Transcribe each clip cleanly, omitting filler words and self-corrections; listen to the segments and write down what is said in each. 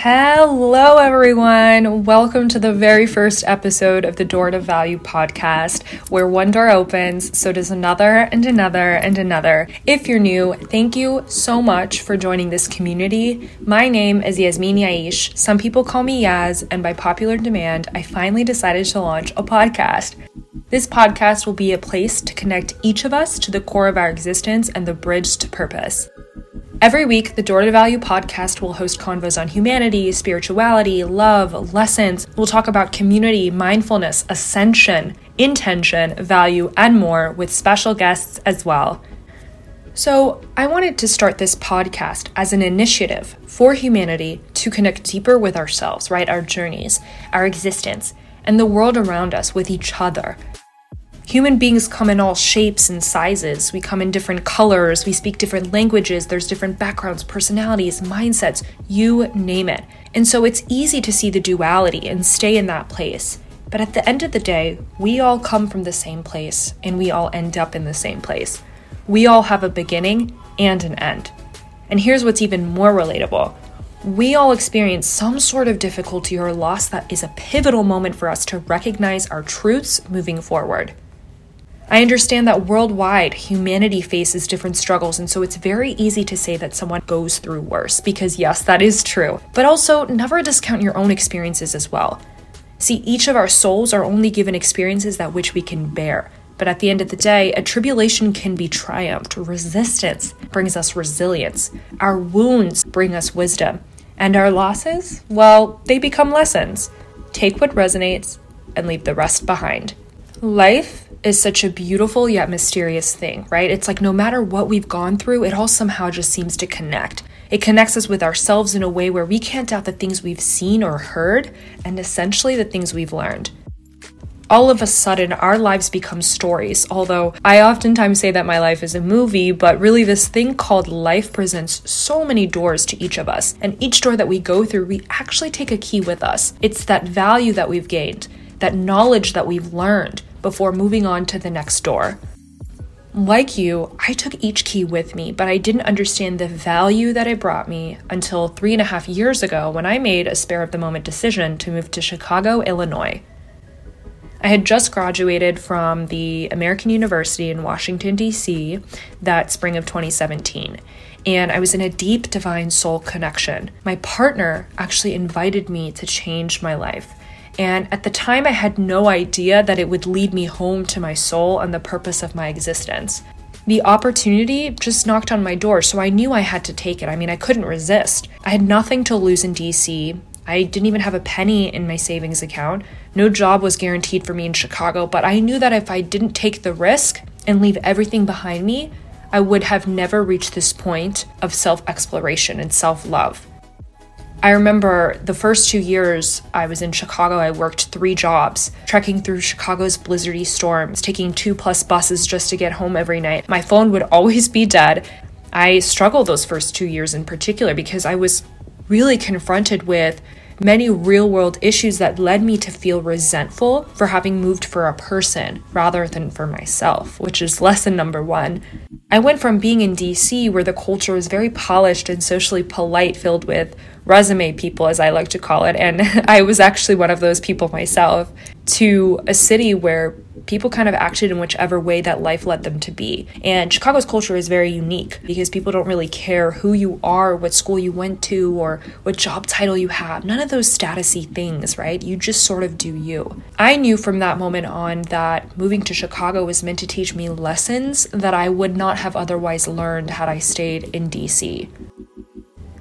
Hello, everyone. Welcome to the very first episode of the Door to Value podcast, where one door opens, so does another and another and another. If you're new, thank you so much for joining this community. My name is Yasmin Yaish. Some people call me Yaz, and by popular demand, I finally decided to launch a podcast. This podcast will be a place to connect each of us to the core of our existence and the bridge to purpose. Every week, the Door to Value podcast will host convos on humanity, spirituality, love, lessons. We'll talk about community, mindfulness, ascension, intention, value, and more with special guests as well. So I wanted to start this podcast as an initiative for humanity to connect deeper with ourselves, right? Our journeys, our existence, and the world around us with each other. Human beings come in all shapes and sizes. We come in different colors. We speak different languages. There's different backgrounds, personalities, mindsets, you name it. And so it's easy to see the duality and stay in that place. But at the end of the day, we all come from the same place and we all end up in the same place. We all have a beginning and an end. And here's what's even more relatable. We all experience some sort of difficulty or loss that is a pivotal moment for us to recognize our truths moving forward. I understand that worldwide, humanity faces different struggles, and so it's very easy to say that someone goes through worse, because yes, that is true. But also, never discount your own experiences as well. See, each of our souls are only given experiences that which we can bear. But at the end of the day, a tribulation can be triumphed. Resistance brings us resilience. Our wounds bring us wisdom. And our losses, well, they become lessons. Take what resonates and leave the rest behind. Life is such a beautiful yet mysterious thing, right? It's like no matter what we've gone through, it all somehow just seems to connect. It connects us with ourselves in a way where we can't doubt the things we've seen or heard, and essentially the things we've learned. All of a sudden, our lives become stories, although I oftentimes say that my life is a movie, but really this thing called life presents so many doors to each of us, and each door that we go through, we actually take a key with us. It's that value that we've gained, that knowledge that we've learned, before moving on to the next door. Like you, I took each key with me, but I didn't understand the value that it brought me until 3.5 years ago when I made a spare of the moment decision to move to Chicago, Illinois. I had just graduated from the American University in Washington, D.C. that spring of 2017, and I was in a deep divine soul connection. My partner actually invited me to change my life. And at the time, I had no idea that it would lead me home to my soul and the purpose of my existence. The opportunity just knocked on my door, so I knew I had to take it. I mean, I couldn't resist. I had nothing to lose in DC. I didn't even have a penny in my savings account. No job was guaranteed for me in Chicago, but I knew that if I didn't take the risk and leave everything behind me, I would have never reached this point of self-exploration and self-love. I remember the first 2 years I was in Chicago, I worked 3 jobs, trekking through Chicago's blizzardy storms, taking 2+ buses just to get home every night. My phone would always be dead. I struggled those first 2 years in particular because I was really confronted with many real-world issues that led me to feel resentful for having moved for a person rather than for myself, which is lesson number 1. I went from being in DC, where the culture was very polished and socially polite, filled with resume people, as I like to call it, and I was actually one of those people myself, to a city where people kind of acted in whichever way that life led them to be. And Chicago's culture is very unique because people don't really care who you are, what school you went to, or what job title you have. None of those statusy things, right? You just sort of do you. I knew from that moment on that moving to Chicago was meant to teach me lessons that I would not have otherwise learned had I stayed in DC.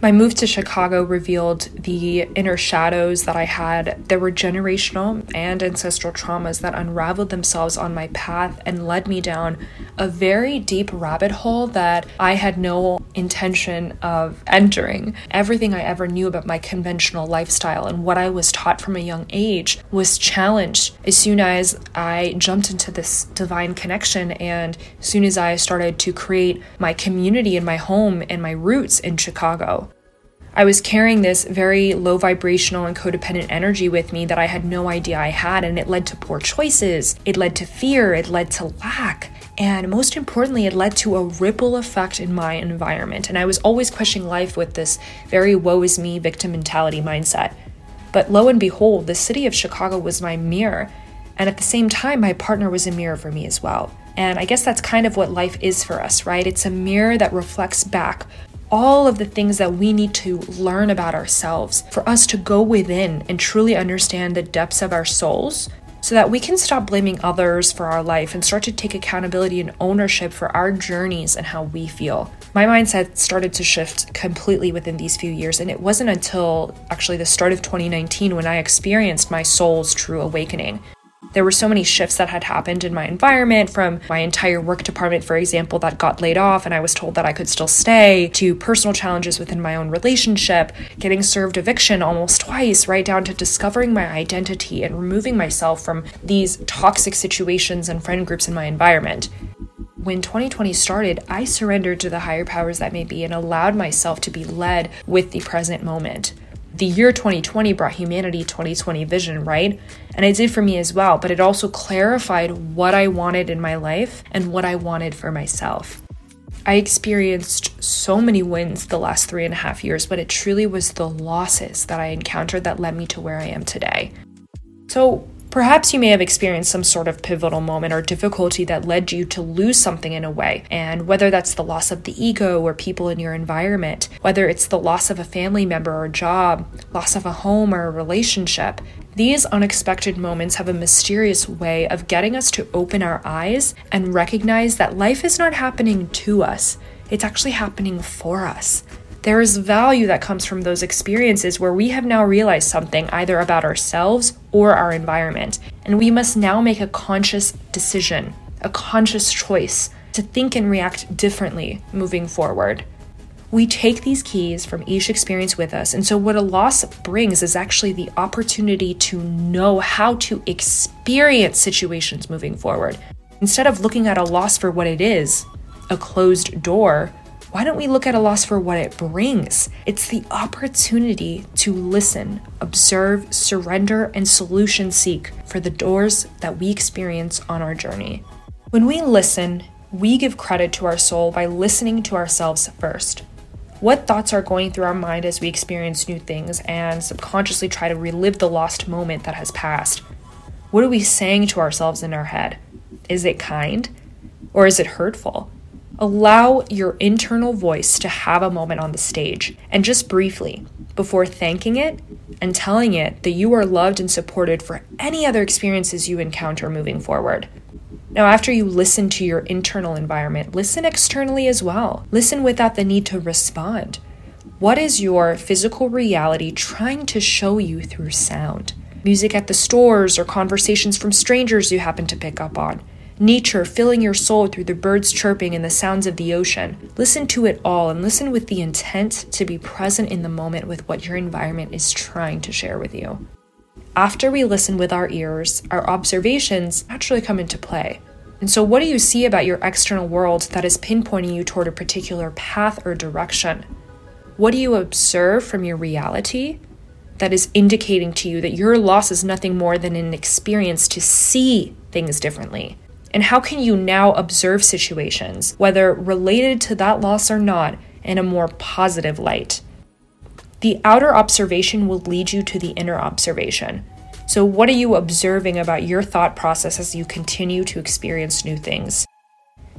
My move to Chicago revealed the inner shadows that I had. There were generational and ancestral traumas that unraveled themselves on my path and led me down a very deep rabbit hole that I had no intention of entering. Everything I ever knew about my conventional lifestyle and what I was taught from a young age was challenged as soon as I jumped into this divine connection, and as soon as I started to create my community and my home and my roots in Chicago. I was carrying this very low vibrational and codependent energy with me that I had no idea I had, and it led to poor choices, it led to fear, it led to lack. And most importantly, it led to a ripple effect in my environment. And I was always questioning life with this very woe is me victim mentality mindset. But lo and behold, the city of Chicago was my mirror. And at the same time, my partner was a mirror for me as well. And I guess that's kind of what life is for us, right? It's a mirror that reflects back all of the things that we need to learn about ourselves for us to go within and truly understand the depths of our souls so that we can stop blaming others for our life and start to take accountability and ownership for our journeys and how we feel. My mindset started to shift completely within these few years, and it wasn't until actually the start of 2019 when I experienced my soul's true awakening. There were so many shifts that had happened in my environment, from my entire work department, for example, that got laid off and I was told that I could still stay, to personal challenges within my own relationship, getting served eviction almost twice, right down to discovering my identity and removing myself from these toxic situations and friend groups in my environment. When 2020 started, I surrendered to the higher powers that may be and allowed myself to be led with the present moment. The year 2020 brought humanity 2020 vision, right? And it did for me as well, but it also clarified what I wanted in my life and what I wanted for myself. I experienced so many wins the last 3.5 years, but it truly was the losses that I encountered that led me to where I am today. So perhaps you may have experienced some sort of pivotal moment or difficulty that led you to lose something in a way. And whether that's the loss of the ego or people in your environment, whether it's the loss of a family member or job, loss of a home or a relationship, these unexpected moments have a mysterious way of getting us to open our eyes and recognize that life is not happening to us. It's actually happening for us. There is value that comes from those experiences where we have now realized something either about ourselves or our environment. And we must now make a conscious decision, a conscious choice to think and react differently moving forward. We take these keys from each experience with us. And so what a loss brings is actually the opportunity to know how to experience situations moving forward. Instead of looking at a loss for what it is, a closed door, why don't we look at a loss for what it brings? It's the opportunity to listen, observe, surrender, and solution seek for the doors that we experience on our journey. When we listen, we give credit to our soul by listening to ourselves first. What thoughts are going through our mind as we experience new things and subconsciously try to relive the lost moment that has passed? What are we saying to ourselves in our head? Is it kind or is it hurtful? Allow your internal voice to have a moment on the stage, and just briefly, before thanking it and telling it that you are loved and supported for any other experiences you encounter moving forward. Now, after you listen to your internal environment, listen externally as well. Listen without the need to respond. What is your physical reality trying to show you through sound? Music at the stores or conversations from strangers you happen to pick up on. Nature filling your soul through the birds chirping and the sounds of the ocean. Listen to it all and listen with the intent to be present in the moment with what your environment is trying to share with you. After we listen with our ears, our observations naturally come into play. And so what do you see about your external world that is pinpointing you toward a particular path or direction? What do you observe from your reality that is indicating to you that your loss is nothing more than an experience to see things differently? And how can you now observe situations, whether related to that loss or not, in a more positive light? The outer observation will lead you to the inner observation. So what are you observing about your thought process as you continue to experience new things?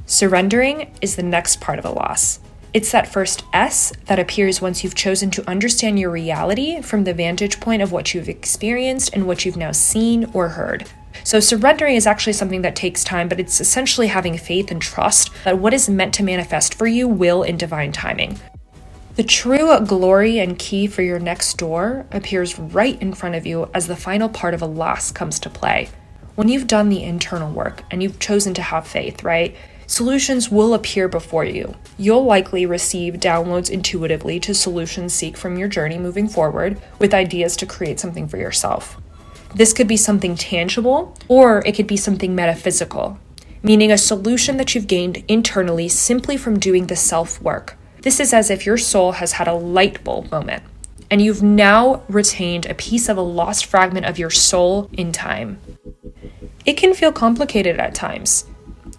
Surrendering is the next part of a loss. It's that first S that appears once you've chosen to understand your reality from the vantage point of what you've experienced and what you've now seen or heard. So surrendering is actually something that takes time, but it's essentially having faith and trust that what is meant to manifest for you will in divine timing. The true glory and key for your next door appears right in front of you as the final part of a loss comes to play. When you've done the internal work and you've chosen to have faith, right? Solutions will appear before you. You'll likely receive downloads intuitively to solution seek from your journey moving forward with ideas to create something for yourself. This could be something tangible, or it could be something metaphysical, meaning a solution that you've gained internally simply from doing the self-work. This is as if your soul has had a light bulb moment, and you've now retained a piece of a lost fragment of your soul in time. It can feel complicated at times.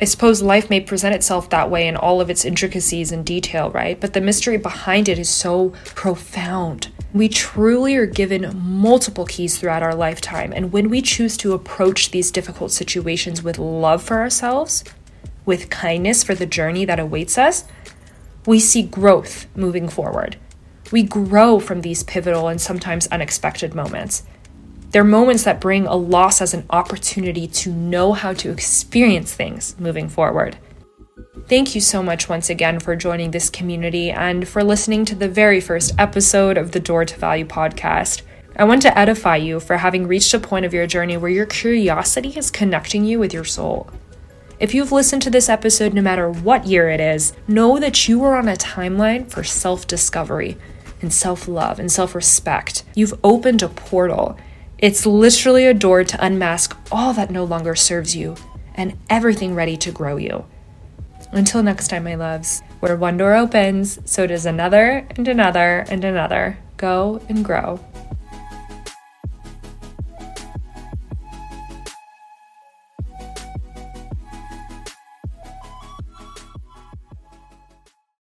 I suppose life may present itself that way in all of its intricacies and detail, right? But the mystery behind it is so profound. We truly are given multiple keys throughout our lifetime. And when we choose to approach these difficult situations with love for ourselves, with kindness for the journey that awaits us, we see growth moving forward. We grow from these pivotal and sometimes unexpected moments. They're moments that bring a loss as an opportunity to know how to experience things moving forward. Thank you so much once again for joining this community and for listening to the very first episode of the Door to Value podcast. I want to edify you for having reached a point of your journey where your curiosity is connecting you with your soul. If you've listened to this episode, no matter what year it is, know that you are on a timeline for self-discovery and self-love and self-respect. You've opened a portal. It's literally a door to unmask all that no longer serves you and everything ready to grow you. Until next time, my loves, where one door opens, so does another and another and another. Go and grow.